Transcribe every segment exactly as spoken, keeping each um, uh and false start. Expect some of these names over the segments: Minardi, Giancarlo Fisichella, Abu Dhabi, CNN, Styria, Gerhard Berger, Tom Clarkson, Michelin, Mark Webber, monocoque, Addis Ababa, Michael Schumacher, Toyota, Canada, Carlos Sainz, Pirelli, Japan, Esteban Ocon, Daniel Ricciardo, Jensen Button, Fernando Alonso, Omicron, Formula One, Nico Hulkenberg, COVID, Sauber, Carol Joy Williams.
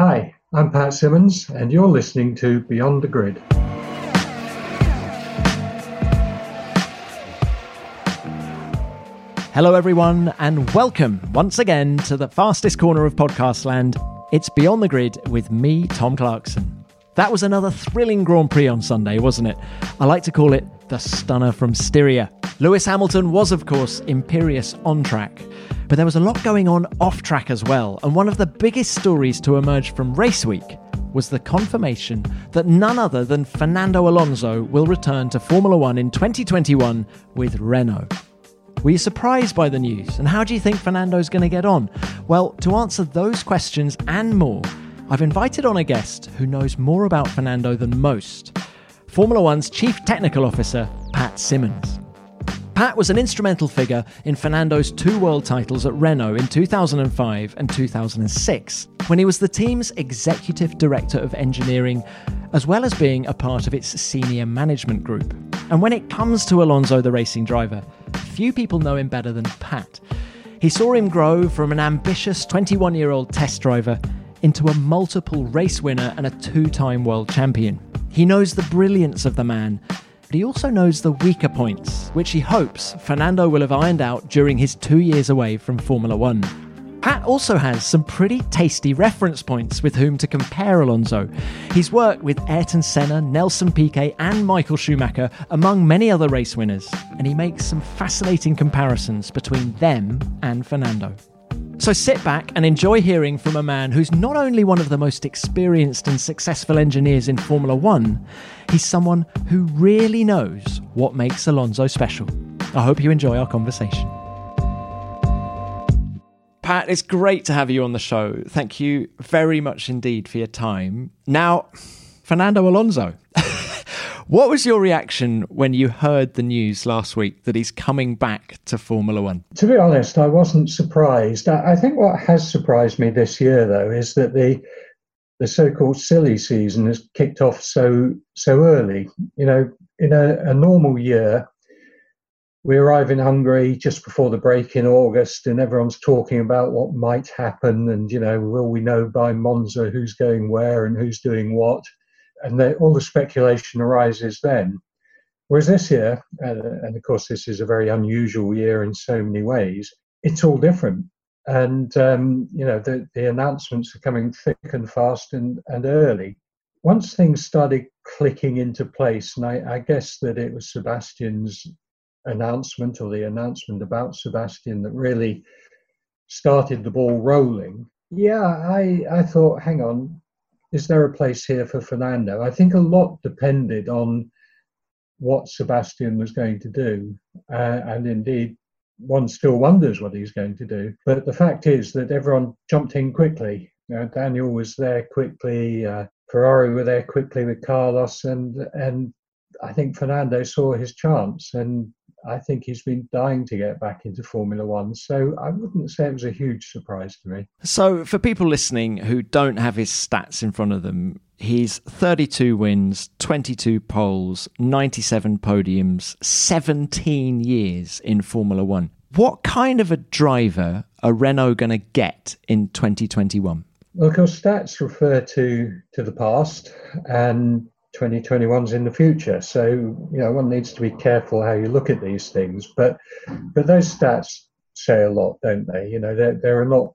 Hi, I'm Pat Symonds, and you're listening to Beyond the Grid. Hello everyone, and welcome once again to the fastest corner of podcast land. It's Beyond the Grid with me, Tom Clarkson. That was another thrilling Grand Prix on Sunday, wasn't it? I like to call it the stunner from Styria. Lewis Hamilton was, of course, imperious on track. But there was a lot going on off track as well, and one of the biggest stories to emerge from race week was the confirmation that none other than Fernando Alonso will return to Formula One in twenty twenty-one with Renault. Were you surprised by the news, and how do you think Fernando's going to get on? Well, to answer those questions and more, I've invited on a guest who knows more about Fernando than most, Formula One's Chief Technical Officer, Pat Symonds. Pat was an instrumental figure in Fernando's two world titles at Renault in two thousand five and two thousand six, when he was the team's executive director of engineering, as well as being a part of its senior management group. And when it comes to Alonso, the racing driver, few people know him better than Pat. He saw him grow from an ambitious twenty-one-year-old test driver into a multiple race winner and a two-time world champion. He knows the brilliance of the man, but he also knows the weaker points, which he hopes Fernando will have ironed out during his two years away from Formula One. Pat also has some pretty tasty reference points with whom to compare Alonso. He's worked with Ayrton Senna, Nelson Piquet and Michael Schumacher, among many other race winners, and he makes some fascinating comparisons between them and Fernando. So sit back and enjoy hearing from a man who's not only one of the most experienced and successful engineers in Formula One, he's someone who really knows what makes Alonso special. I hope you enjoy our conversation. Pat, it's great to have you on the show. Thank you very much indeed for your time. Now, Fernando Alonso, what was your reaction when you heard the news last week that he's coming back to Formula One? To be honest, I wasn't surprised. I think what has surprised me this year, though, is that the the so-called silly season has kicked off so so early. You know, in a, a normal year, we arrive in Hungary just before the break in August, and everyone's talking about what might happen, and, you know, will we know by Monza who's going where and who's doing what? And they, all the speculation arises then. Whereas this year, uh, and of course this is a very unusual year in so many ways, it's all different. And, um, you know, the, the announcements are coming thick and fast and, and early. Once things started clicking into place, and I, I guess that it was Sebastian's announcement or the announcement about Sebastian that really started the ball rolling. Yeah, I, I thought, hang on, is there a place here for Fernando? I think a lot depended on what Sebastian was going to do. Uh, and indeed, one still wonders what he's going to do. But the fact is that everyone jumped in quickly. You know, Daniel was there quickly. Uh, Ferrari were there quickly with Carlos. And, and I think Fernando saw his chance. And I think he's been dying to get back into Formula One. So I wouldn't say it was a huge surprise to me. So for people listening who don't have his stats in front of them, he's thirty-two wins, twenty-two poles, ninety-seven podiums, seventeen years in Formula One. What kind of a driver are Renault going to get in twenty twenty-one? Well, of course, stats refer to, to the past, and twenty twenty-one's in the future, so you know one needs to be careful how you look at these things. But but those stats say a lot, don't they? You know, there there are not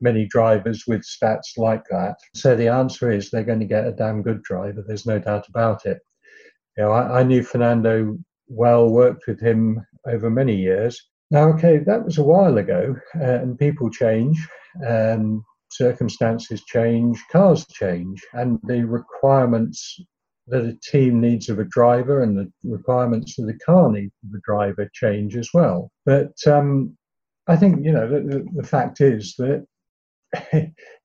many drivers with stats like that. So the answer is they're going to get a damn good driver. There's no doubt about it. You know, I, I knew Fernando well, worked with him over many years. Now, okay, that was a while ago, uh, and people change. Um, circumstances change, cars change, and the requirements that a team needs of a driver and the requirements that the car needs of a driver change as well. But um, I think, you know, the, the fact is that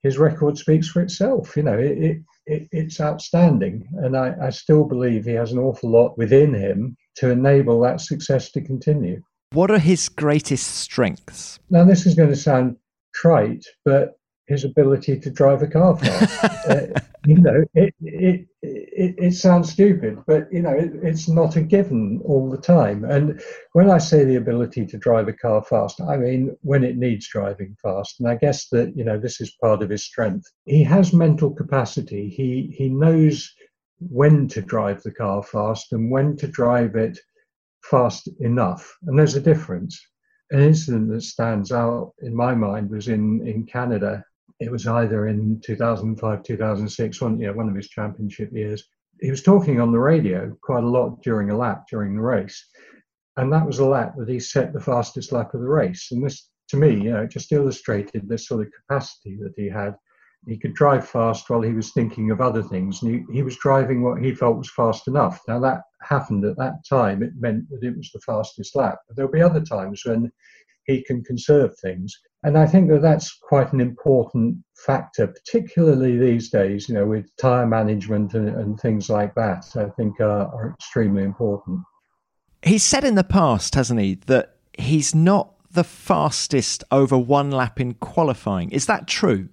his record speaks for itself. You know, it, it, it it's outstanding. And I, I still believe he has an awful lot within him to enable that success to continue. What are his greatest strengths? Now, this is going to sound trite, but his ability to drive a car fast. uh, you know, it, it, it it, it sounds stupid, but you know, it, it's not a given all the time. And when I say the ability to drive a car fast, I mean when it needs driving fast. And I guess that, you know, this is part of his strength. He has mental capacity. He he knows when to drive the car fast and when to drive it fast enough. And there's a difference. An incident that stands out in my mind was in, in Canada. It was either in two thousand five, two thousand six, one, you know, one of his championship years. He was talking on the radio quite a lot during a lap, during the race. And that was a lap that he set the fastest lap of the race. And this, to me, you know, just illustrated this sort of capacity that he had. He could drive fast while he was thinking of other things. And he, he was driving what he felt was fast enough. Now, that happened at that time. It meant that it was the fastest lap. But there'll be other times when he can conserve things. And I think that that's quite an important factor, particularly these days, you know, with tyre management and, and things like that, I think are, are extremely important. He's said in the past, hasn't he, that he's not the fastest over one lap in qualifying. Is that true?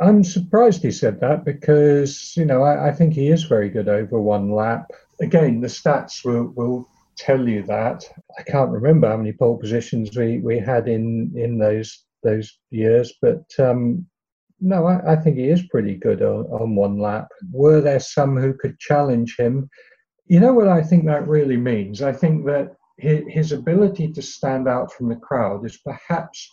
I'm surprised he said that because, you know, I, I think he is very good over one lap. Again, the stats will, will tell you that. I can't remember how many pole positions we, we had in, in those those years, but um, no, I, I think he is pretty good on, on one lap. Were there some who could challenge him? You know what I think that really means? I think that his, his ability to stand out from the crowd is perhaps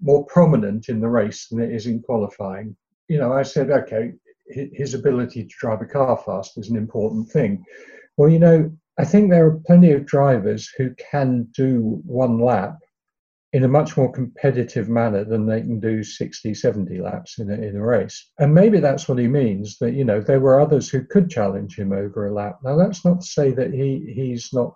more prominent in the race than it is in qualifying. You know, I said, okay, his ability to drive a car fast is an important thing. Well, you know, I think there are plenty of drivers who can do one lap in a much more competitive manner than they can do sixty, seventy laps in a, in a race. And maybe that's what he means, that, you know, there were others who could challenge him over a lap. Now, that's not to say that he, he's not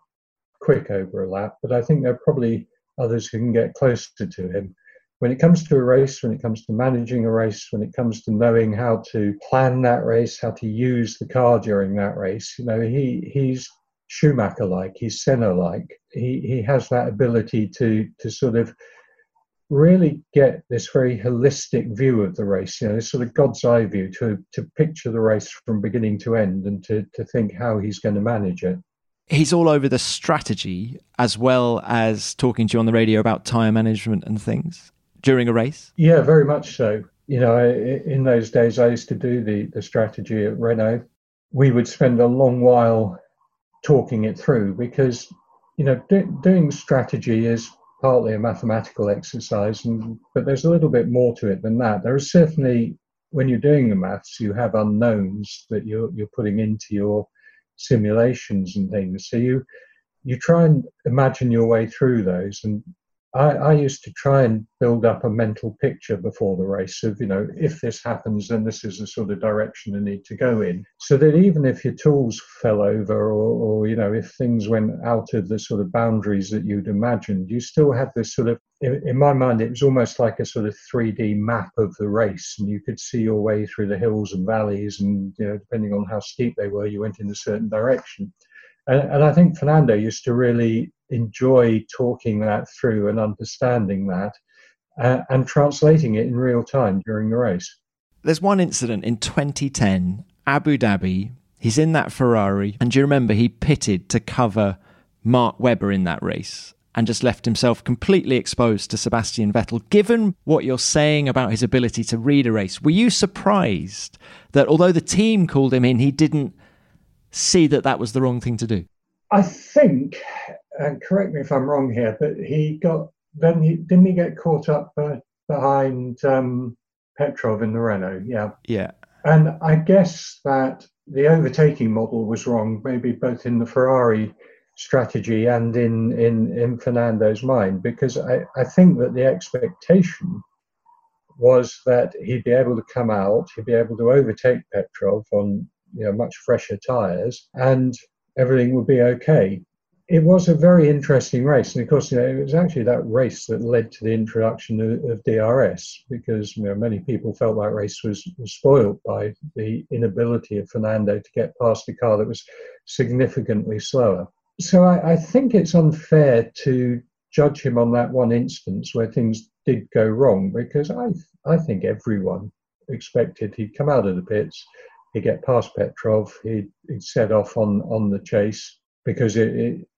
quick over a lap, but I think there are probably others who can get closer to him. When it comes to a race, when it comes to managing a race, when it comes to knowing how to plan that race, how to use the car during that race, you know, he he's Schumacher-like, he's Senna-like. He he has that ability to to sort of really get this very holistic view of the race, you know, this sort of God's eye view to to picture the race from beginning to end and to to think how he's going to manage it. He's all over the strategy as well as talking to you on the radio about tyre management and things during a race? Yeah, very much so. You know, I, in those days, I used to do the, the strategy at Renault. We would spend a long while talking it through because, you know, do, doing strategy is partly a mathematical exercise, and, but there's a little bit more to it than that. There is certainly, when you're doing the maths, you have unknowns that you're, you're putting into your simulations and things. So you you try and imagine your way through those, and I, I used to try and build up a mental picture before the race of, you know, if this happens, then this is the sort of direction I need to go in. So that even if your tools fell over or, or, you know, if things went out of the sort of boundaries that you'd imagined, you still had this sort of, in, in my mind, it was almost like a sort of three D map of the race. And you could see your way through the hills and valleys. And, you know, depending on how steep they were, you went in a certain direction. And, and I think Fernando used to really enjoy talking that through and understanding that uh, and translating it in real time during the race. There's one incident in twenty ten, Abu Dhabi. He's in that Ferrari. And do you remember he pitted to cover Mark Webber in that race and just left himself completely exposed to Sebastian Vettel? Given what you're saying about his ability to read a race, were you surprised that although the team called him in, he didn't see that that was the wrong thing to do? I think, and correct me if I'm wrong here, but he got, then he, didn't he get caught up uh, behind um, Petrov in the Renault? Yeah. Yeah. And I guess that the overtaking model was wrong, maybe both in the Ferrari strategy and in, in, in Fernando's mind, because I, I think that the expectation was that he'd be able to come out, he'd be able to overtake Petrov on, you know, much fresher tyres, and everything would be okay. It was a very interesting race. And of course, you know, it was actually that race that led to the introduction of, of D R S, because, you know, many people felt that race was, was spoiled by the inability of Fernando to get past a car that was significantly slower. So I, I think it's unfair to judge him on that one instance where things did go wrong, because I I think everyone expected he'd come out of the pits, he'd get past Petrov, he'd, he'd set off on, on the chase, because it, it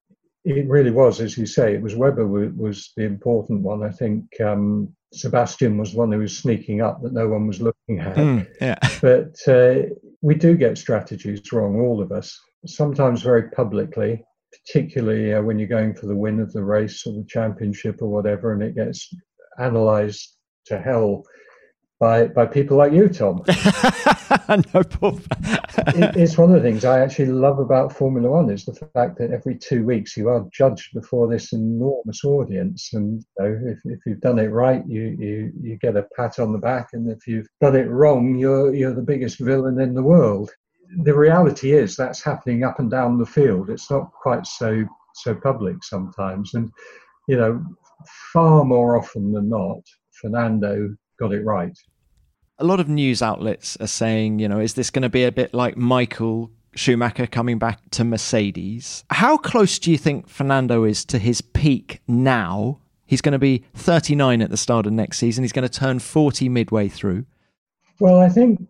it really was, as you say, it was Webber w- was the important one. I think um, Sebastian was the one who was sneaking up that no one was looking at. Mm, yeah. But uh, we do get strategies wrong, all of us, sometimes very publicly, particularly uh, when you're going for the win of the race or the championship or whatever, and it gets analysed to hell by by people like you, Tom. No, Paul. it, it's one of the things I actually love about Formula One is the fact that every two weeks you are judged before this enormous audience, and you know, if, if you've done it right, you, you you get a pat on the back, and if you've done it wrong, you're you're the biggest villain in the world. The reality is that's happening up and down the field. It's not quite so so public sometimes, and you know, far more often than not, Fernando got it right. A lot of news outlets are saying, you know, is this going to be a bit like Michael Schumacher coming back to Mercedes? How close do you think Fernando is to his peak now? He's going to be thirty-nine at the start of next season. He's going to turn forty midway through. Well, I think,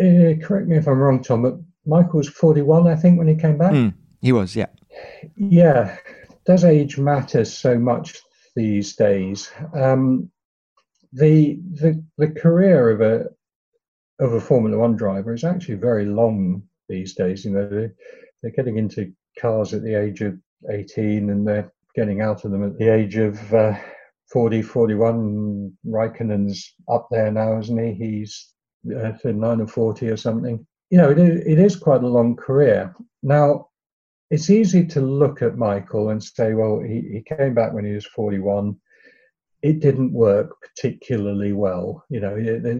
uh, correct me if I'm wrong, Tom, but Michael was forty-one, I think, when he came back. Mm, he was, yeah. Yeah. Does age matter so much these days? Um, The, the the career of a of a Formula One driver is actually very long these days. You know, they're, they're getting into cars at the age of eighteen, and they're getting out of them at the age of uh, forty, forty-one. Raikkonen's up there now, isn't he? He's uh, thirty-nine or forty or something. You know, it is, it is quite a long career. Now, it's easy to look at Michael and say, well, he, he came back when he was forty-one. It didn't work particularly well. You know,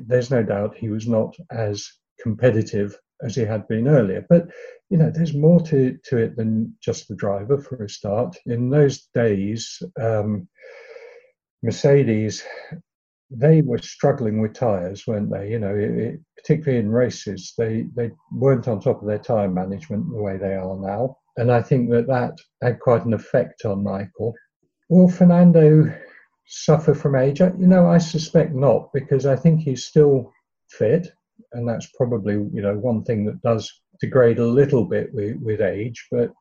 there's no doubt he was not as competitive as he had been earlier. But, you know, there's more to, to it than just the driver, for a start. In those days, um, Mercedes, they were struggling with tyres, weren't they? You know, it, it, particularly in races, they, they weren't on top of their tyre management the way they are now. And I think that that had quite an effect on Michael. Well, Fernando suffer from age? You know, I suspect not, because I think he's still fit, and that's probably, you know, one thing that does degrade a little bit with, with age, but,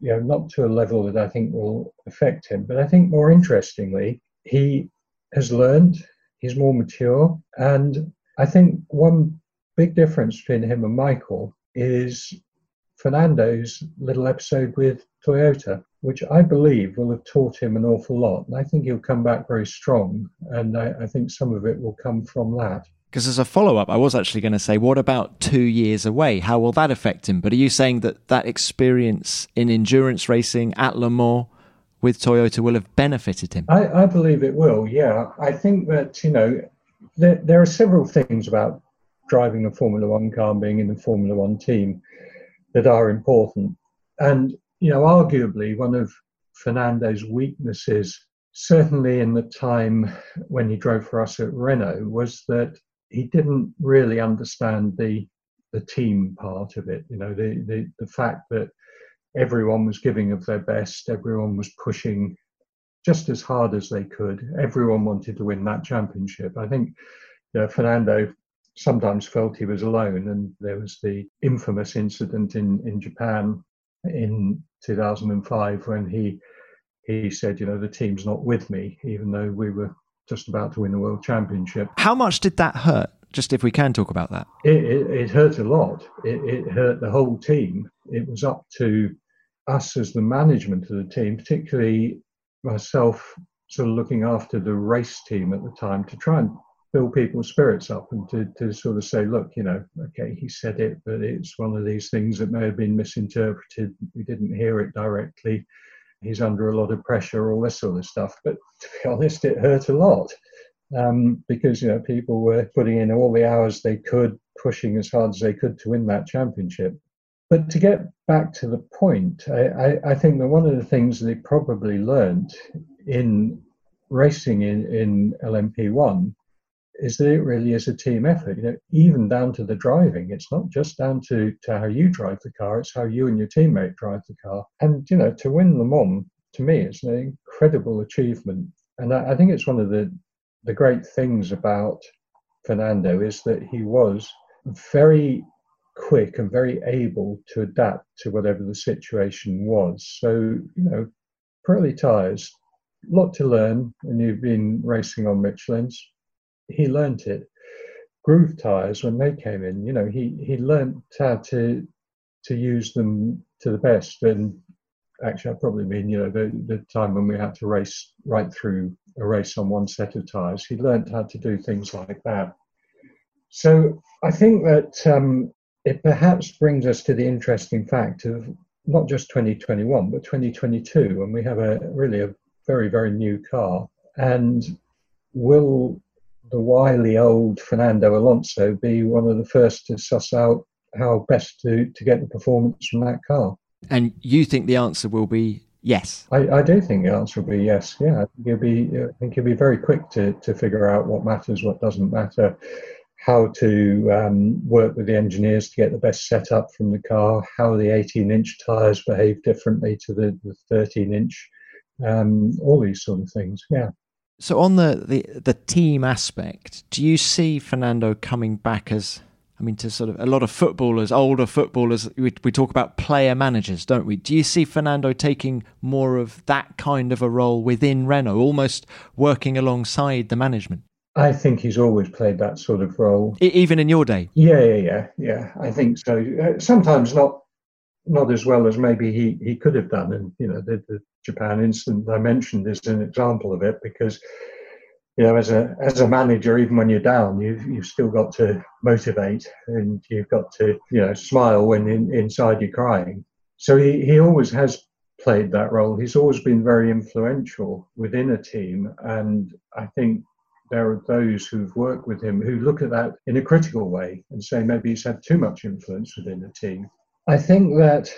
you know, not to a level that I think will affect him. But I think more interestingly, he has learned, he's more mature, and I think one big difference between him and Michael is Fernando's little episode with Toyota, which I believe will have taught him an awful lot. And I think he'll come back very strong. And I, I think some of it will come from that. Because as a follow-up, I was actually going to say, what about two years away? How will that affect him? But are you saying that that experience in endurance racing at Le Mans with Toyota will have benefited him? I, I believe it will, yeah. I think that, you know, there, there are several things about driving a Formula One car and being in a Formula One team that are important. And you know, arguably one of Fernando's weaknesses, certainly in the time when he drove for us at Renault, was that he didn't really understand the the team part of it. You know, the, the, the fact that everyone was giving of their best, everyone was pushing just as hard as they could. Everyone wanted to win that championship. I think, you know, Fernando sometimes felt he was alone, and there was the infamous incident in, in Japan in two thousand five when he he said, you know, the team's not with me, even though we were just about to win the world championship. How much did that hurt, just if we can talk about that? It, it, it hurt a lot. It, it hurt the whole team. It was up to us as the management of the team, particularly myself sort of looking after the race team at the time, to try and build people's spirits up and to, to sort of say, look, you know, okay, he said it, but it's one of these things that may have been misinterpreted. We didn't hear it directly. He's under a lot of pressure, all this sort of stuff. But to be honest, it hurt a lot um, because, you know, people were putting in all the hours they could, pushing as hard as they could to win that championship. But to get back to the point, I, I, I think that one of the things they probably learned in racing in, in L M P one is that it really is a team effort, you know, even down to the driving. It's not just down to, to how you drive the car, it's how you and your teammate drive the car. And, you know, to win Le Mans, to me, is an incredible achievement. And I, I think it's one of the, the great things about Fernando is that he was very quick and very able to adapt to whatever the situation was. So, you know, Pirelli tyres, a lot to learn when you've been racing on Michelins. He learnt it. Groove tyres, when they came in, you know, he, he learnt how to to use them to the best. And actually, I probably mean, you know, the, the time when we had to race right through a race on one set of tyres, he learnt how to do things like that. So I think that um, it perhaps brings us to the interesting fact of not just twenty twenty-one, but twenty twenty-two, when we have a really a very, very new car. And will the wily old Fernando Alonso be one of the first to suss out how best to, to get the performance from that car? And you think the answer will be yes? I, I do think the answer will be yes, yeah. I think he'll be, I think he'll be very quick to, to figure out what matters, what doesn't matter, how to um, work with the engineers to get the best setup from the car, how the eighteen-inch tyres behave differently to the, the thirteen-inch, um, all these sort of things, yeah. So on the, the, the team aspect, do you see Fernando coming back as... I mean, to sort of a lot of footballers, older footballers, we, we talk about player managers, don't we? Do you see Fernando taking more of that kind of a role within Renault, almost working alongside the management? I think he's always played that sort of role. E- even in your day? Yeah, yeah, yeah. yeah. I think so. Uh, sometimes not not as well as maybe he, he could have done. And, you know, the, the Japan incident I mentioned is an example of it because... You know, as a as a manager, even when you're down, you've you've still got to motivate, and you've got to you know smile when in, inside you're crying. So he, he always has played that role. He's always been very influential within a team, and I think there are those who've worked with him who look at that in a critical way and say maybe he's had too much influence within the team. I think that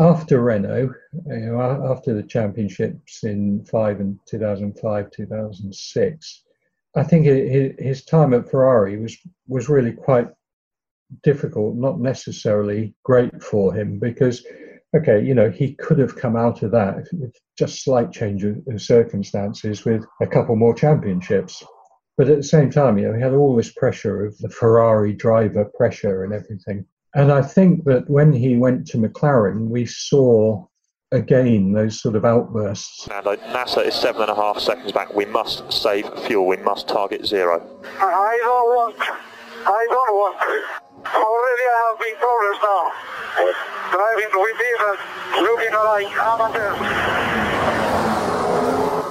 after Renault, you know, after the championships in five and two thousand five, two thousand six, I think his time at Ferrari was, was really quite difficult, not necessarily great for him because, okay, you know, he could have come out of that with just slight change of circumstances with a couple more championships. But at the same time, you know, he had all this pressure of the Ferrari driver pressure and everything. And I think that when he went to McLaren, we saw again those sort of outbursts. Fernando, NASA is seven and a half seconds back. We must save fuel. We must target zero. I don't want to. I don't want to. Already I have big problems now. Driving with people, looking like amateurs.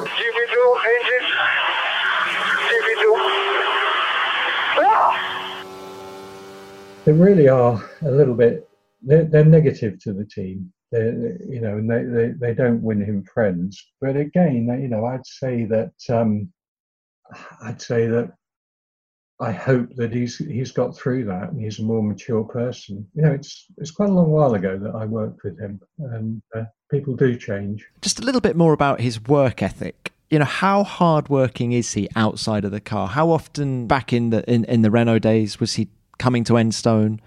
G P two engines. G P two. Ah! They really are a little bit, they're, they're negative to the team, they're, you know, and they, they, they don't win him friends. But again, you know, I'd say that, um, I'd say that I hope that he's he's got through that and he's a more mature person. You know, it's it's quite a long while ago that I worked with him and uh, people do change. Just a little bit more about his work ethic. You know, how hardworking is he outside of the car? How often back in the in, in the Renault days was he coming to Enstone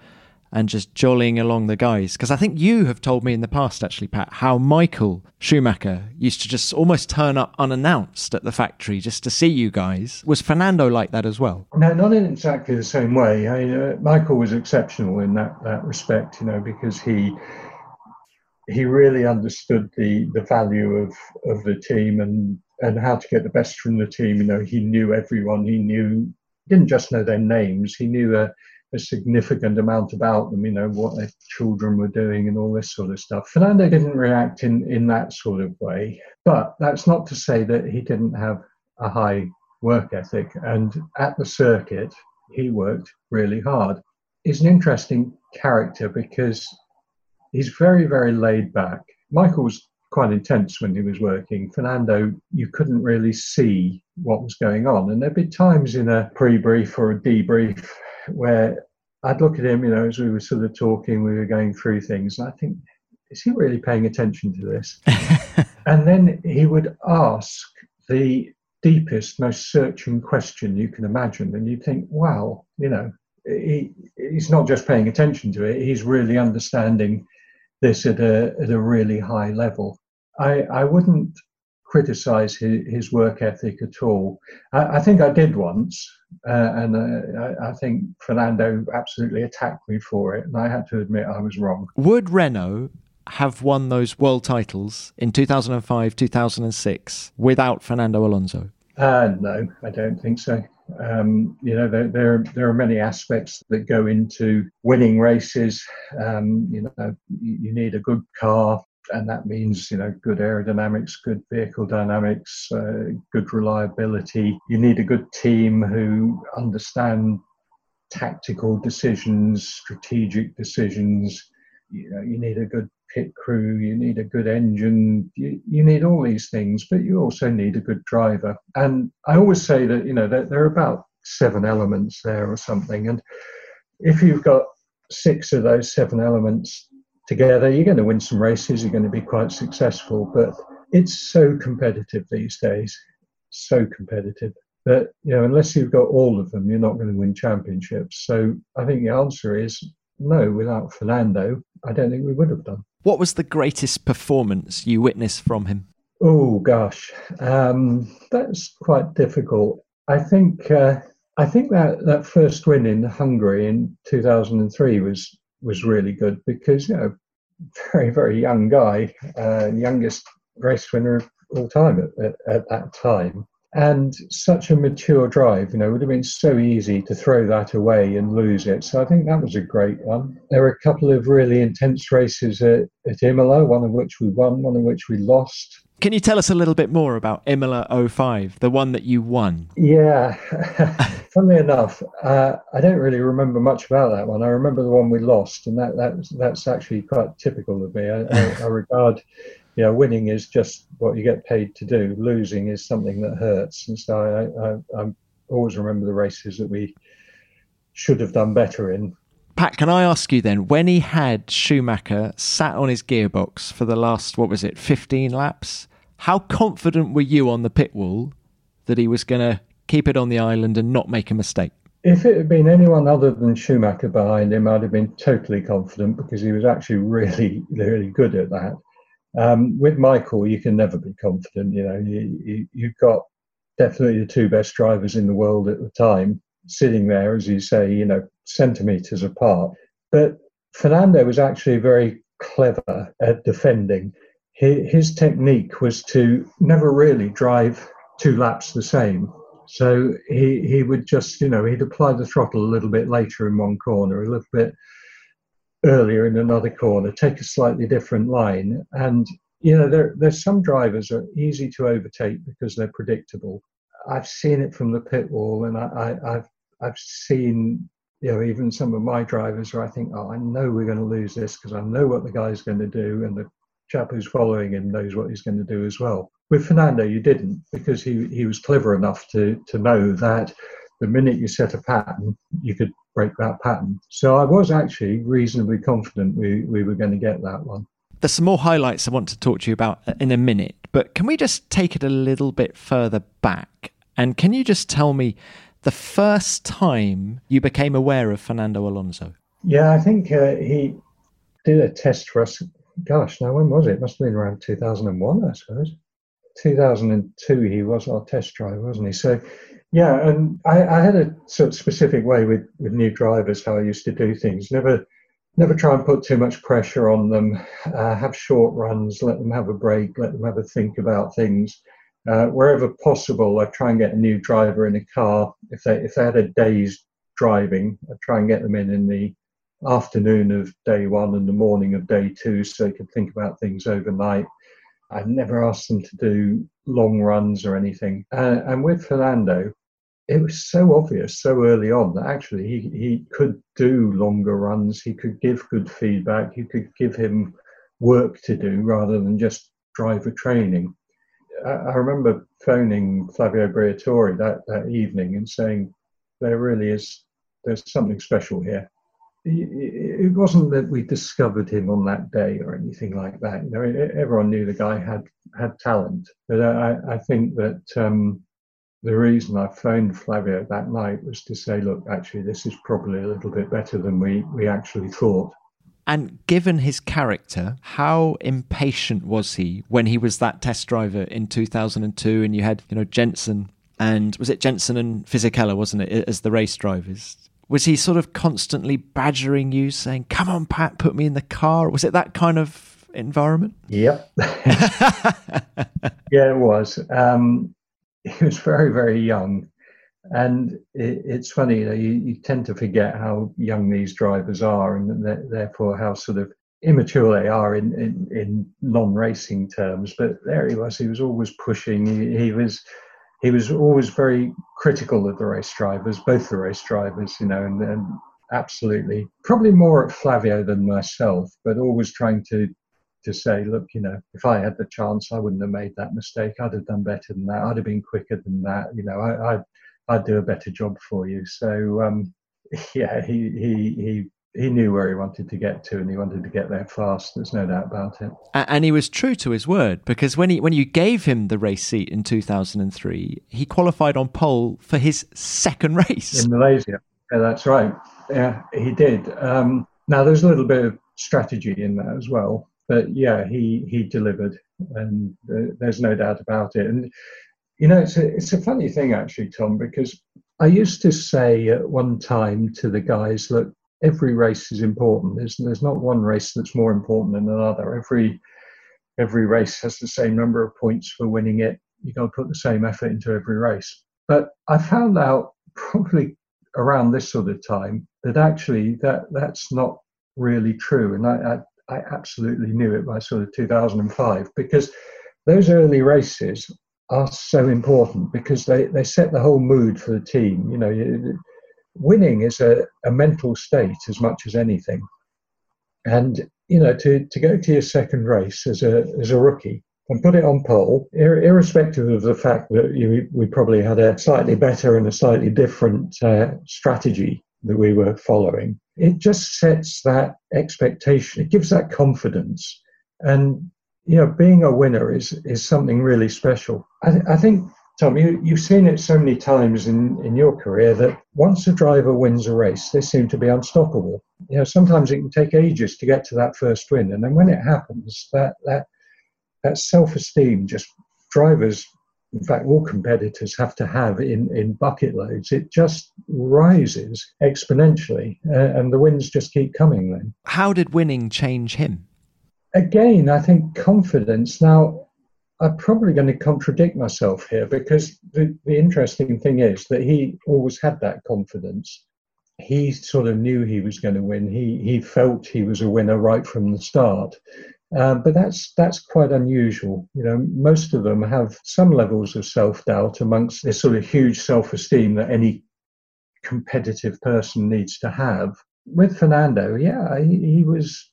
and just jollying along the guys? Because I think you have told me in the past, actually, Pat, how Michael Schumacher used to just almost turn up unannounced at the factory just to see you guys. Was Fernando like that as well? No, not in exactly the same way. I mean, uh, Michael was exceptional in that, that respect, you know, because he he really understood the, the value of, of the team and, and how to get the best from the team. You know, he knew everyone. He knew, didn't just know their names. He knew a, a significant amount about them, you know, what their children were doing and all this sort of stuff. Fernando didn't react in, in that sort of way, but that's not to say that he didn't have a high work ethic. And at the circuit, he worked really hard. He's an interesting character because he's very, very laid back. Michael was quite intense when he was working. Fernando, you couldn't really see what was going on. And there'd be times in a pre-brief or a debrief where I'd look at him, you know, as we were sort of talking, we were going through things, and I think, is he really paying attention to this? And then he would ask the deepest, most searching question you can imagine, and you'd think, wow, you know, he, he's not just paying attention to it, he's really understanding this at a at a really high level. I, I wouldn't criticise his, his work ethic at all. I, I think I did once, uh, and uh, I, I think Fernando absolutely attacked me for it, and I had to admit I was wrong. Would Renault have won those world titles in two thousand five, two thousand six without Fernando Alonso? Uh, no, I don't think so. Um, you know, there, there there are many aspects that go into winning races. Um, you know, you need a good car, and that means, you know, good aerodynamics, good vehicle dynamics, uh, good reliability. You need a good team who understand tactical decisions, strategic decisions. You know, you need a good pit crew, you need a good engine, you, you need all these things, but you also need a good driver. And I always say that, you know, that there are about seven elements there or something. And if you've got six of those seven elements together, you're going to win some races, you're going to be quite successful. But it's so competitive these days, so competitive, that, you know, unless you've got all of them, you're not going to win championships. So I think the answer is no, without Fernando, I don't think we would have done. What was the greatest performance you witnessed from him? Oh, gosh, um, that's quite difficult. I think uh, I think that, that first win in Hungary in two thousand three was was really good because, you know, very, very young guy, uh, youngest race winner of all time at, at, at that time. And such a mature drive, you know, it would have been so easy to throw that away and lose it. So I think that was a great one. There were a couple of really intense races at, at Imola, one of which we won, one of which we lost. Can you tell us a little bit more about Imola oh five, the one that you won? Yeah, funnily enough, uh, I don't really remember much about that one. I remember the one we lost, and that, that that's actually quite typical of me. I, I, I regard... Yeah, winning is just what you get paid to do. Losing is something that hurts. And so I, I, I always remember the races that we should have done better in. Pat, can I ask you then, when he had Schumacher sat on his gearbox for the last, what was it, fifteen laps, how confident were you on the pit wall that he was going to keep it on the island and not make a mistake? If it had been anyone other than Schumacher behind him, I'd have been totally confident because he was actually really, really good at that. Um, with Michael, you can never be confident. You know, you, you, you've got definitely the two best drivers in the world at the time sitting there, as you say, you know, centimetres apart. But Fernando was actually very clever at defending. He, his technique was to never really drive two laps the same. So he, he would just, you know, he'd apply the throttle a little bit later in one corner, a little bit earlier in another corner, take a slightly different line. And, you know, there, there's some drivers that are easy to overtake because they're predictable. I've seen it from the pit wall, and I, I, I've I've seen, you know, even some of my drivers where I think, oh, I know we're going to lose this because I know what the guy's going to do, and the chap who's following him knows what he's going to do as well. With Fernando, you didn't, because he, he was clever enough to to know that the minute you set a pattern, you could break that pattern. So I was actually reasonably confident we, we were going to get that one. There's some more highlights I want to talk to you about in a minute, but can we just take it a little bit further back? And can you just tell me the first time you became aware of Fernando Alonso? Yeah, I think uh, he did a test for us. Gosh, now when was it? It must have been around two thousand one, I suppose. two thousand two, he was our test driver, wasn't he? So, yeah, and I, I had a sort of specific way with, with new drivers how I used to do things. Never never try and put too much pressure on them. Uh, have short runs, let them have a break, let them have a think about things. Uh, wherever possible, I try and get a new driver in a car. If they if they had a day's driving, I try and get them in in the afternoon of day one and the morning of day two so they could think about things overnight. I never asked them to do long runs or anything. Uh, and with Fernando, it was so obvious so early on that actually he, he could do longer runs, he could give good feedback, you could give him work to do rather than just driver training. I, I remember phoning Flavio Briatore that, that evening and saying, there really is, there's something special here. It wasn't that we discovered him on that day or anything like that. You know, everyone knew the guy had, had talent. But I, I think that um, the reason I phoned Flavio that night was to say, look, actually, this is probably a little bit better than we, we actually thought. And given his character, how impatient was he when he was that test driver in two thousand two and you had, you know, Jensen and was it Jensen and Fisichella, wasn't it, as the race drivers? Was he sort of constantly badgering you saying, come on, Pat, put me in the car? Was it that kind of environment? Yep. Yeah, it was. Um, he was very, very young. And it, it's funny, you know, you, you tend to forget how young these drivers are and th- therefore how sort of immature they are in, in, in non-racing terms. But there he was, he was always pushing. He, he was he was always very critical of the race drivers, both the race drivers, you know, and, and absolutely, probably more at Flavio than myself, but always trying to to say, look, you know, if I had the chance, I wouldn't have made that mistake. I'd have done better than that. I'd have been quicker than that. You know, I, I I'd do a better job for you. So, um, yeah, he, he he he knew where he wanted to get to and he wanted to get there fast. There's no doubt about it. And he was true to his word, because when he when you gave him the race seat in two thousand three, he qualified on pole for his second race. In Malaysia. Yeah, that's right. Yeah, he did. Um, now, there's a little bit of strategy in that as well. But, yeah, he, he delivered and uh, there's no doubt about it. And you know, it's a, it's a funny thing, actually, Tom, because I used to say at one time to the guys, look, every race is important. There's, there's not one race that's more important than another. Every every race has the same number of points for winning it. You've got to put the same effort into every race. But I found out probably around this sort of time that actually that that's not really true. And I, I, I absolutely knew it by sort of two thousand five, because those early races are so important because they, they set the whole mood for the team. You know, winning is a, a mental state as much as anything. And, you know, to, to go to your second race as a as a rookie and put it on pole, ir- irrespective of the fact that you, we probably had a slightly better and a slightly different uh, strategy that we were following, it just sets that expectation. It gives that confidence. And, you know, being a winner is, is something really special. I, th- I think, Tom, you, you've seen it so many times in, in your career that once a driver wins a race, they seem to be unstoppable. You know, sometimes it can take ages to get to that first win. And then when it happens, that that, that self-esteem, just drivers, in fact, all competitors have to have in, in bucket loads. It just rises exponentially uh, and the wins just keep coming then. How did winning change him? Again, I think confidence. Now, I'm probably going to contradict myself here because the, the interesting thing is that he always had that confidence. He sort of knew he was going to win. He he felt he was a winner right from the start. Uh, but that's that's quite unusual. You know, most of them have some levels of self-doubt amongst this sort of huge self-esteem that any competitive person needs to have. With Fernando, yeah, he, he was...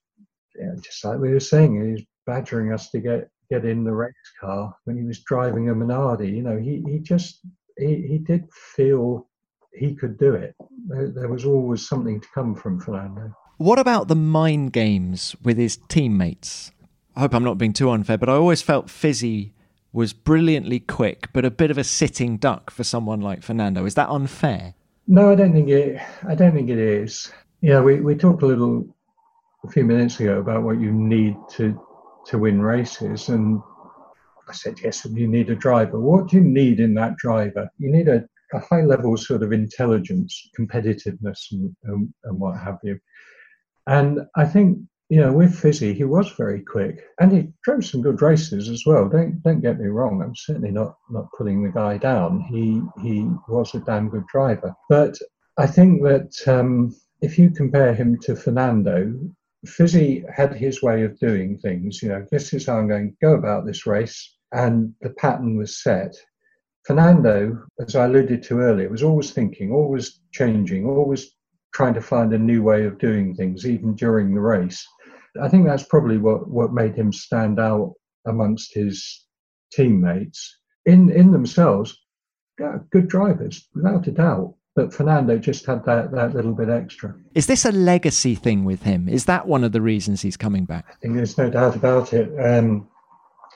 Yeah, just like we were saying, he was badgering us to get, get in the race car when he was driving a Minardi. You know, he, he just, he, he did feel he could do it. There, there was always something to come from Fernando. What about the mind games with his teammates? I hope I'm not being too unfair, but I always felt Fizzy was brilliantly quick, but a bit of a sitting duck for someone like Fernando. Is that unfair? No, I don't think it, I don't think it is. Yeah, we, we talked a little... a few minutes ago about what you need to to win races, and I said yes, you need a driver. What do you need in that driver? You need a, a high level sort of intelligence, competitiveness and, and, and what have you. And I think, you know, with Fizzy, he was very quick and he drove some good races as well. Don't don't get me wrong, I'm certainly not not putting the guy down. He he was a damn good driver. But I think that um, if you compare him to Fernando, Fizzy had his way of doing things. You know, this is how I'm going to go about this race, and the pattern was set. Fernando, as I alluded to earlier, was always thinking, always changing, always trying to find a new way of doing things, even during the race. I think that's probably what, what made him stand out amongst his teammates. In, in themselves, yeah, good drivers, without a doubt. But Fernando just had that, that little bit extra. Is this a legacy thing with him? Is that one of the reasons he's coming back? I think there's no doubt about it. Um,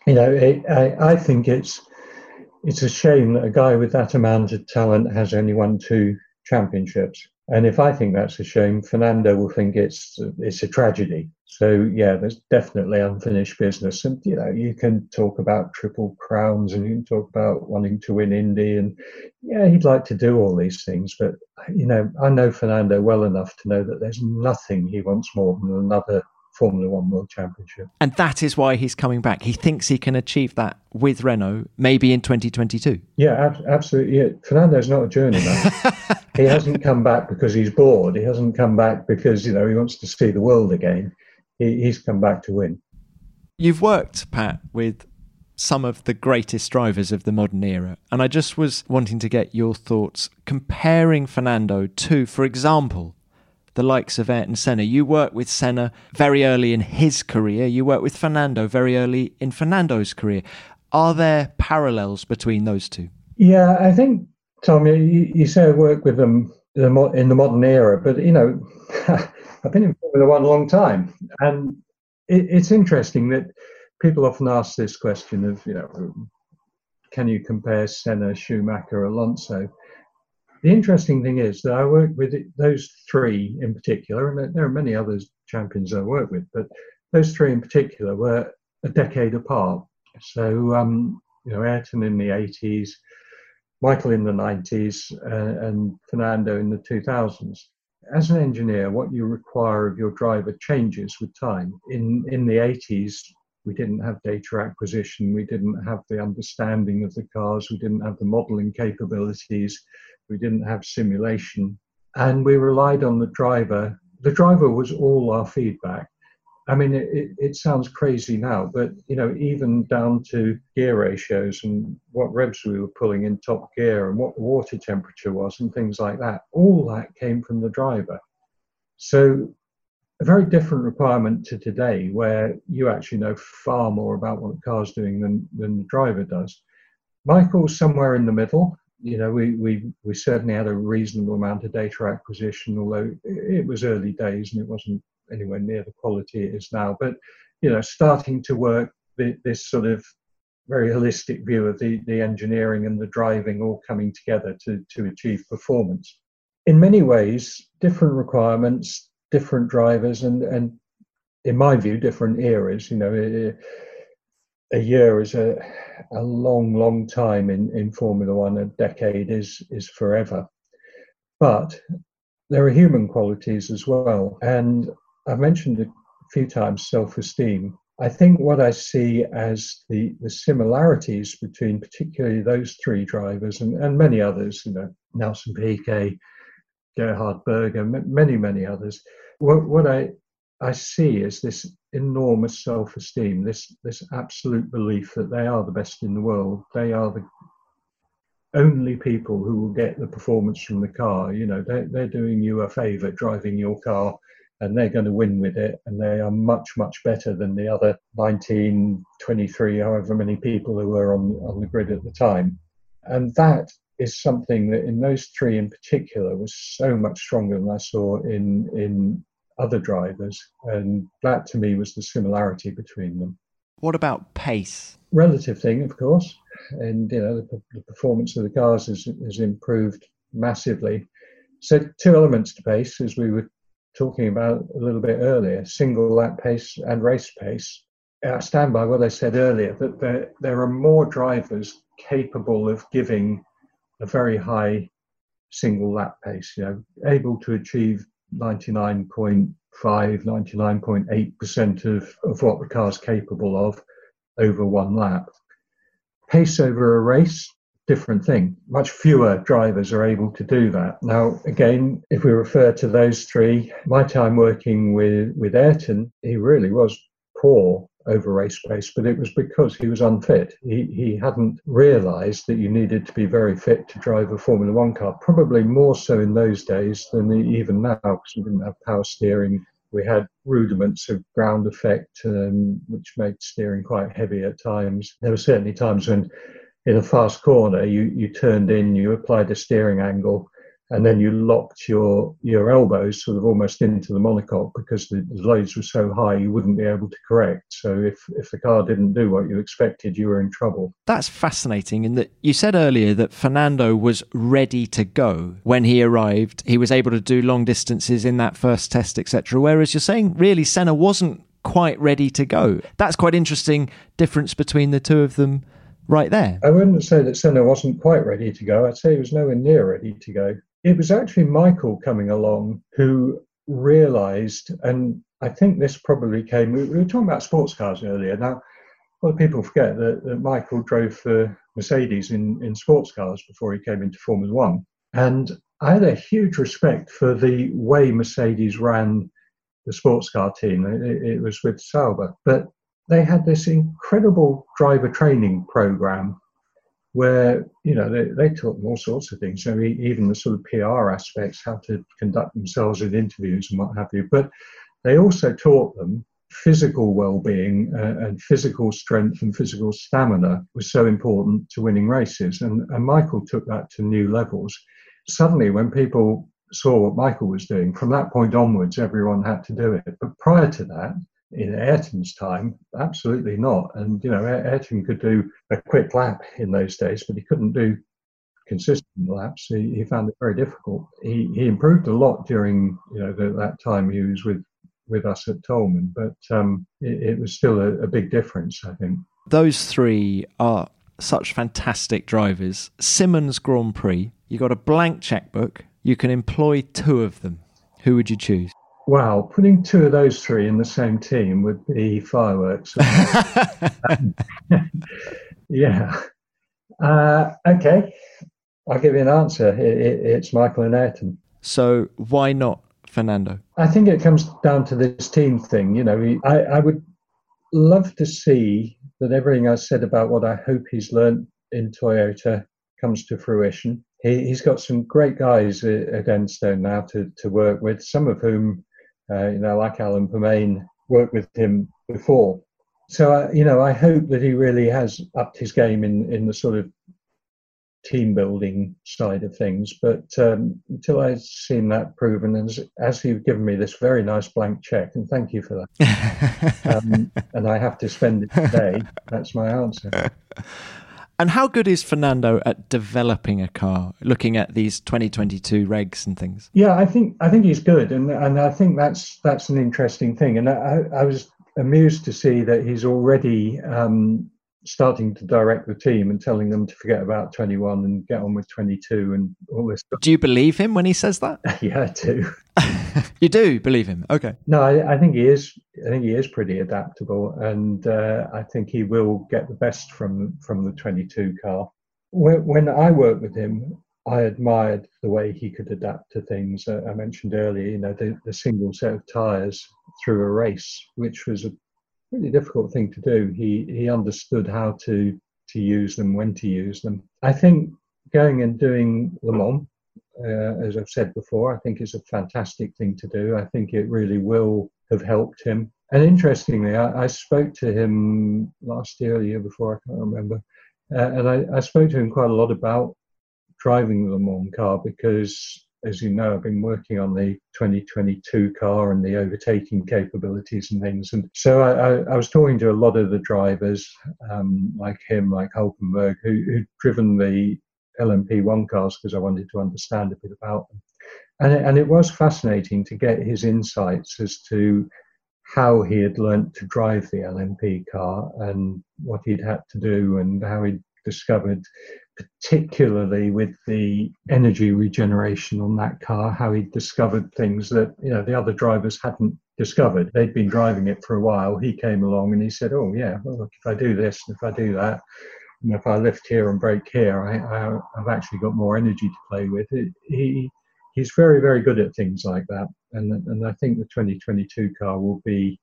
you know, it, I, I think it's it's a shame that a guy with that amount of talent has only won two championships. And if I think that's a shame, Fernando will think it's it's a tragedy. So yeah, there's definitely unfinished business. And you know, you can talk about triple crowns, and you can talk about wanting to win Indy, and yeah, he'd like to do all these things. But you know, I know Fernando well enough to know that there's nothing he wants more than another Formula One World Championship. And that is why he's coming back. He thinks he can achieve that with Renault, maybe in twenty twenty-two. Yeah, ab- absolutely. Yeah. Fernando's not a journeyman. He hasn't come back because he's bored. He hasn't come back because, you know, he wants to see the world again. He, he's come back to win. You've worked, Pat, with some of the greatest drivers of the modern era. And I just was wanting to get your thoughts comparing Fernando to, for example, the likes of Ayrton Senna. You work with Senna very early in his career. You work with Fernando very early in Fernando's career. Are there parallels between those two? Yeah, I think, Tom, you, you say I work with them in the modern era, but, you know, I've been in Formula One a long time. And it, it's interesting that people often ask this question of, you know, can you compare Senna, Schumacher, Alonso? The interesting thing is that I work with those three in particular, and there are many other champions I work with, but those three in particular were a decade apart. So, um, you know, Ayrton in the eighties, Michael in the nineties, uh, and Fernando in the two thousands. As an engineer, what you require of your driver changes with time. In, in the eighties, we didn't have data acquisition, we didn't have the understanding of the cars, we didn't have the modelling capabilities, we didn't have simulation, and we relied on the driver. The driver was all our feedback. I mean, it, it sounds crazy now, but, you know, even down to gear ratios and what revs we were pulling in top gear and what the water temperature was and things like that, all that came from the driver. So a very different requirement to today, where you actually know far more about what the car's doing than, than the driver does. Michael's somewhere in the middle. You know, we, we, we certainly had a reasonable amount of data acquisition, although it was early days and it wasn't anywhere near the quality it is now. But, you know, starting to work the, this sort of very holistic view of the, the engineering and the driving all coming together to, to achieve performance. In many ways, different requirements, different drivers, and, and in my view, different eras. You know, it, a year is a, a long, long time in, in Formula One. A decade is is forever. But there are human qualities as well. And I've mentioned a few times self-esteem. I think what I see as the, the similarities between particularly those three drivers and, and many others, you know, Nelson Piquet, Gerhard Berger, many, many others, what, what I... I see is this enormous self-esteem, this this absolute belief that they are the best in the world. They are the only people who will get the performance from the car. You know, they're, they're doing you a favour, driving your car, and they're going to win with it. And they are much, much better than the other nineteen, twenty-three, however many people who were on, on the grid at the time. And that is something that in those three in particular was so much stronger than I saw in in other drivers, and that to me was the similarity between them. What about pace? Relative thing, of course, and you know the, the performance of the cars has, has improved massively. So two elements to pace, as we were talking about a little bit earlier: single lap pace and race pace. I stand by what I said earlier, that there there are more drivers capable of giving a very high single lap pace, you know, able to achieve ninety-nine point five, ninety-nine point eight percent of, of what the car's capable of over one lap. Pace over a race, different thing. Much fewer drivers are able to do that. Now, again, if we refer to those three, my time working with, with Ayrton, he really was poor over race pace, but it was because he was unfit. He he hadn't realised that you needed to be very fit to drive a Formula One car, probably more so in those days than even now, because we didn't have power steering. We had rudiments of ground effect, um, which made steering quite heavy at times. There were certainly times when in a fast corner, you, you turned in, you applied a steering angle, and then you locked your your elbows sort of almost into the monocoque because the loads were so high you wouldn't be able to correct. So if, if the car didn't do what you expected, you were in trouble. That's fascinating in that you said earlier that Fernando was ready to go when he arrived. He was able to do long distances in that first test, et cetera. Whereas you're saying really Senna wasn't quite ready to go. That's quite interesting difference between the two of them right there. I wouldn't say that Senna wasn't quite ready to go. I'd say he was nowhere near ready to go. It was actually Michael coming along who realised, and I think this probably came, we were talking about sports cars earlier. Now, a lot of people forget that, that Michael drove for Mercedes in, in sports cars before he came into Formula One. And I had a huge respect for the way Mercedes ran the sports car team. It, it was with Sauber. But they had this incredible driver training program where, you know, they, they taught them all sorts of things. I mean, even the sort of P R aspects, how to conduct themselves in interviews and what have you. But they also taught them physical well-being uh, and physical strength and physical stamina was so important to winning races. And, and Michael took that to new levels. Suddenly, when people saw what Michael was doing, from that point onwards, everyone had to do it. But prior to that, in Ayrton's time, absolutely not. And, you know, Ayrton could do a quick lap in those days, but he couldn't do consistent laps. He, he found it very difficult. He he improved a lot during, you know, the, that time he was with, with us at Tolman, but um, it, it was still a, a big difference, I think. Those three are such fantastic drivers. Simmons Grand Prix, you got a blank checkbook. You can employ two of them. Who would you choose? Wow, putting two of those three in the same team would be fireworks. yeah. Uh, okay, I'll give you an answer. It, it, it's Michael and Ayrton. So why not Fernando? I think it comes down to this team thing. You know, I, I would love to see that everything I said about what I hope he's learned in Toyota comes to fruition. He, he's got some great guys at Enstone now to, to work with, some of whom Uh, you know, like Alan Permain, worked with him before. So, uh, you know, I hope that he really has upped his game in, in the sort of team building side of things. But um, until I've seen that proven, and as, as you've given me this very nice blank check, and thank you for that, um, and I have to spend it today, that's my answer. And how good is Fernando at developing a car, looking at these twenty twenty-two regs and things? Yeah, I think I think he's good. And and I think that's that's an interesting thing. And I, I was amused to see that he's already um, starting to direct the team and telling them to forget about twenty-one and get on with twenty-two and all this stuff. Do you believe him when he says that? Yeah, I do. You do believe him? Okay. No, I, I think he is. I think he is pretty adaptable, and uh, I think he will get the best from from the twenty-two car. When, when I worked with him, I admired the way he could adapt to things. Uh, I mentioned earlier, you know, the, the single set of tyres through a race, which was a really difficult thing to do. He he understood how to to use them, when to use them. I think going and doing Le Mans, uh, as I've said before, I think is a fantastic thing to do. I think it really will have helped him. And interestingly, I, I spoke to him last year, the year before, I can't remember, uh, and I, I spoke to him quite a lot about driving the Le Mans car because, as you know, I've been working on the twenty twenty-two car and the overtaking capabilities and things. And so I, I, I was talking to a lot of the drivers, um, like him, like Hulkenberg, who, who'd driven the L M P one cars because I wanted to understand a bit about them. And it, and it was fascinating to get his insights as to how he had learnt to drive the L M P car and what he'd had to do and how he'd discovered, particularly with the energy regeneration on that car, how he discovered things that, you know, the other drivers hadn't discovered. They'd been driving it for a while. He came along and he said, oh yeah, well, look, if I do this and if I do that and if I lift here and brake here, I, I, I've actually got more energy to play with. It, he he's very, very good at things like that, and and I think the twenty twenty-two car will be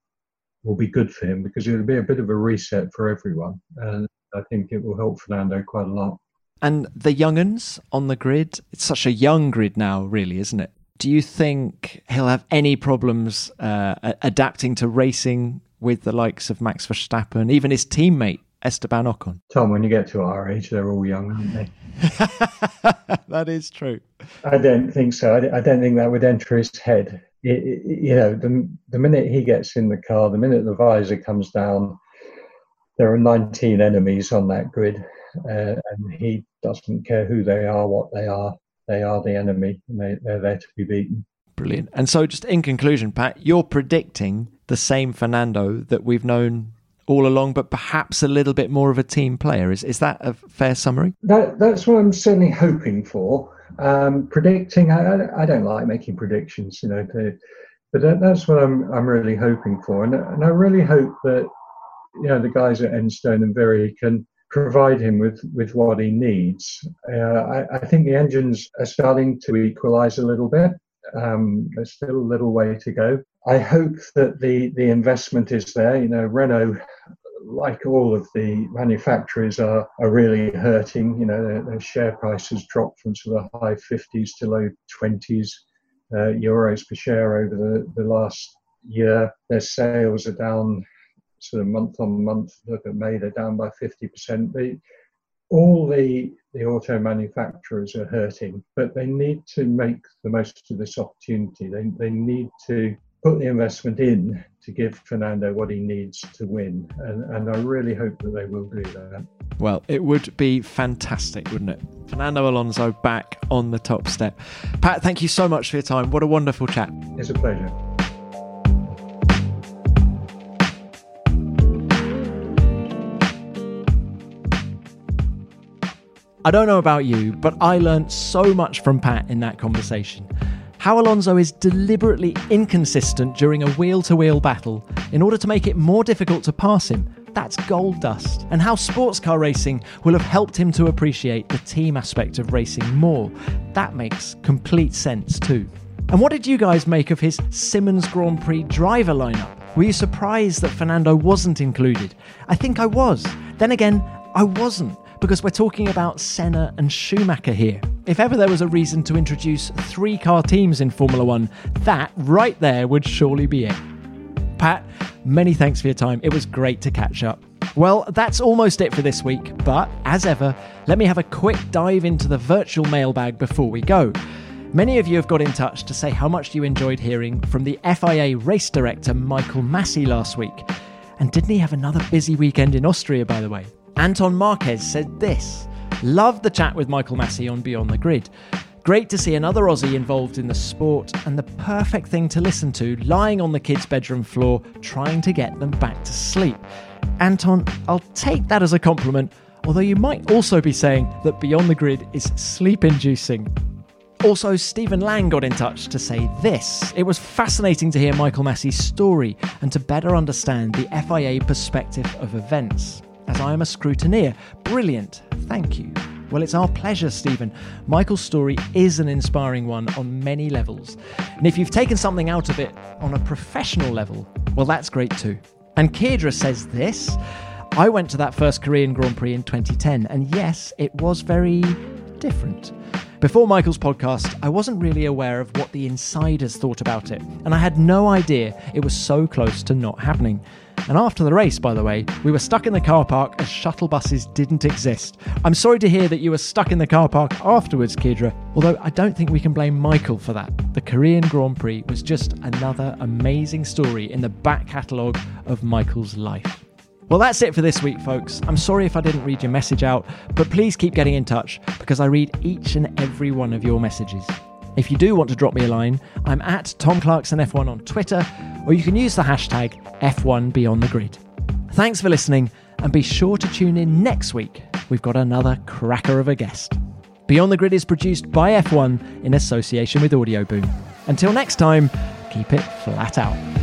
will be good for him because it'll be a bit of a reset for everyone, and I think it will help Fernando quite a lot. And the young'uns on the grid, it's such a young grid now, really, isn't it? Do you think he'll have any problems uh, adapting to racing with the likes of Max Verstappen, even his teammate Esteban Ocon. Tom, when you get to our age, they're all young, aren't they? That is true. I don't think so. I don't think that would enter his head. It, it, you know, the, the minute he gets in the car, the minute the visor comes down, there are nineteen enemies on that grid, uh, and he doesn't care who they are, what they are. They are the enemy, and they, they're there to be beaten. Brilliant. And so just in conclusion, Pat, you're predicting the same Fernando that we've known all along, but perhaps a little bit more of a team player. Is is that a fair summary? That, that's what I'm certainly hoping for. Um, predicting, I, I don't like making predictions, you know, to, but that, that's what I'm I'm really hoping for, and and I really hope that, you know, the guys at Enstone and Very can provide him with, with what he needs. Uh, I, I think the engines are starting to equalise a little bit. Um, there's still a little way to go. I hope that the, the investment is there. You know, Renault, like all of the manufacturers, are, are really hurting. You know, their, their share price has dropped from sort of high fifties to low twenties uh, euros per share over the, the last year. Their sales are down sort of month on month. Look at May, they're down by fifty percent. They, all the, the auto manufacturers are hurting, but they need to make the most of this opportunity. They, they need to put the investment in to give Fernando what he needs to win. And, and I really hope that they will do that. Well, it would be fantastic, wouldn't it? Fernando Alonso back on the top step. Pat, thank you so much for your time. What a wonderful chat. It's a pleasure. I don't know about you, but I learned so much from Pat in that conversation. How Alonso is deliberately inconsistent during a wheel-to-wheel battle in order to make it more difficult to pass him. That's gold dust. And how sports car racing will have helped him to appreciate the team aspect of racing more. That makes complete sense too. And what did you guys make of his Simmons Grand Prix driver lineup? Were you surprised that Fernando wasn't included? I think I was. Then again, I wasn't, because we're talking about Senna and Schumacher here. If ever there was a reason to introduce three-car teams in Formula One, that right there would surely be it. Pat, many thanks for your time. It was great to catch up. Well, that's almost it for this week, but as ever, let me have a quick dive into the virtual mailbag before we go. Many of you have got in touch to say how much you enjoyed hearing from the F I A race director Michael Masi last week. And didn't he have another busy weekend in Austria, by the way? Anton Marquez said this: "Love the chat with Michael Masi on Beyond the Grid. Great to see another Aussie involved in the sport and the perfect thing to listen to, lying on the kids' bedroom floor, trying to get them back to sleep." Anton, I'll take that as a compliment, although you might also be saying that Beyond the Grid is sleep-inducing. Also, Stephen Lang got in touch to say this: "It was fascinating to hear Michael Masi's story and to better understand the F I A perspective of events. As I am a scrutineer. Brilliant. Thank you." Well, it's our pleasure, Stephen. Michael's story is an inspiring one on many levels. And if you've taken something out of it on a professional level, well, that's great too. And Keirdra says this: "I went to that first Korean Grand Prix in twenty ten, and yes, it was very different. Before Michael's podcast, I wasn't really aware of what the insiders thought about it, and I had no idea it was so close to not happening. And after the race, by the way, we were stuck in the car park as shuttle buses didn't exist. I'm sorry to hear that you were stuck in the car park afterwards, Keirdra, although I don't think we can blame Michael for that. The Korean Grand Prix was just another amazing story in the back catalogue of Michael's life." Well, that's it for this week, folks. I'm sorry if I didn't read your message out, but please keep getting in touch because I read each and every one of your messages. If you do want to drop me a line, I'm at TomClarksonF one on Twitter, or you can use the hashtag F one Beyond the Grid. Thanks for listening, and be sure to tune in next week. We've got another cracker of a guest. Beyond the Grid is produced by F one in association with Audio Boom. Until next time, keep it flat out.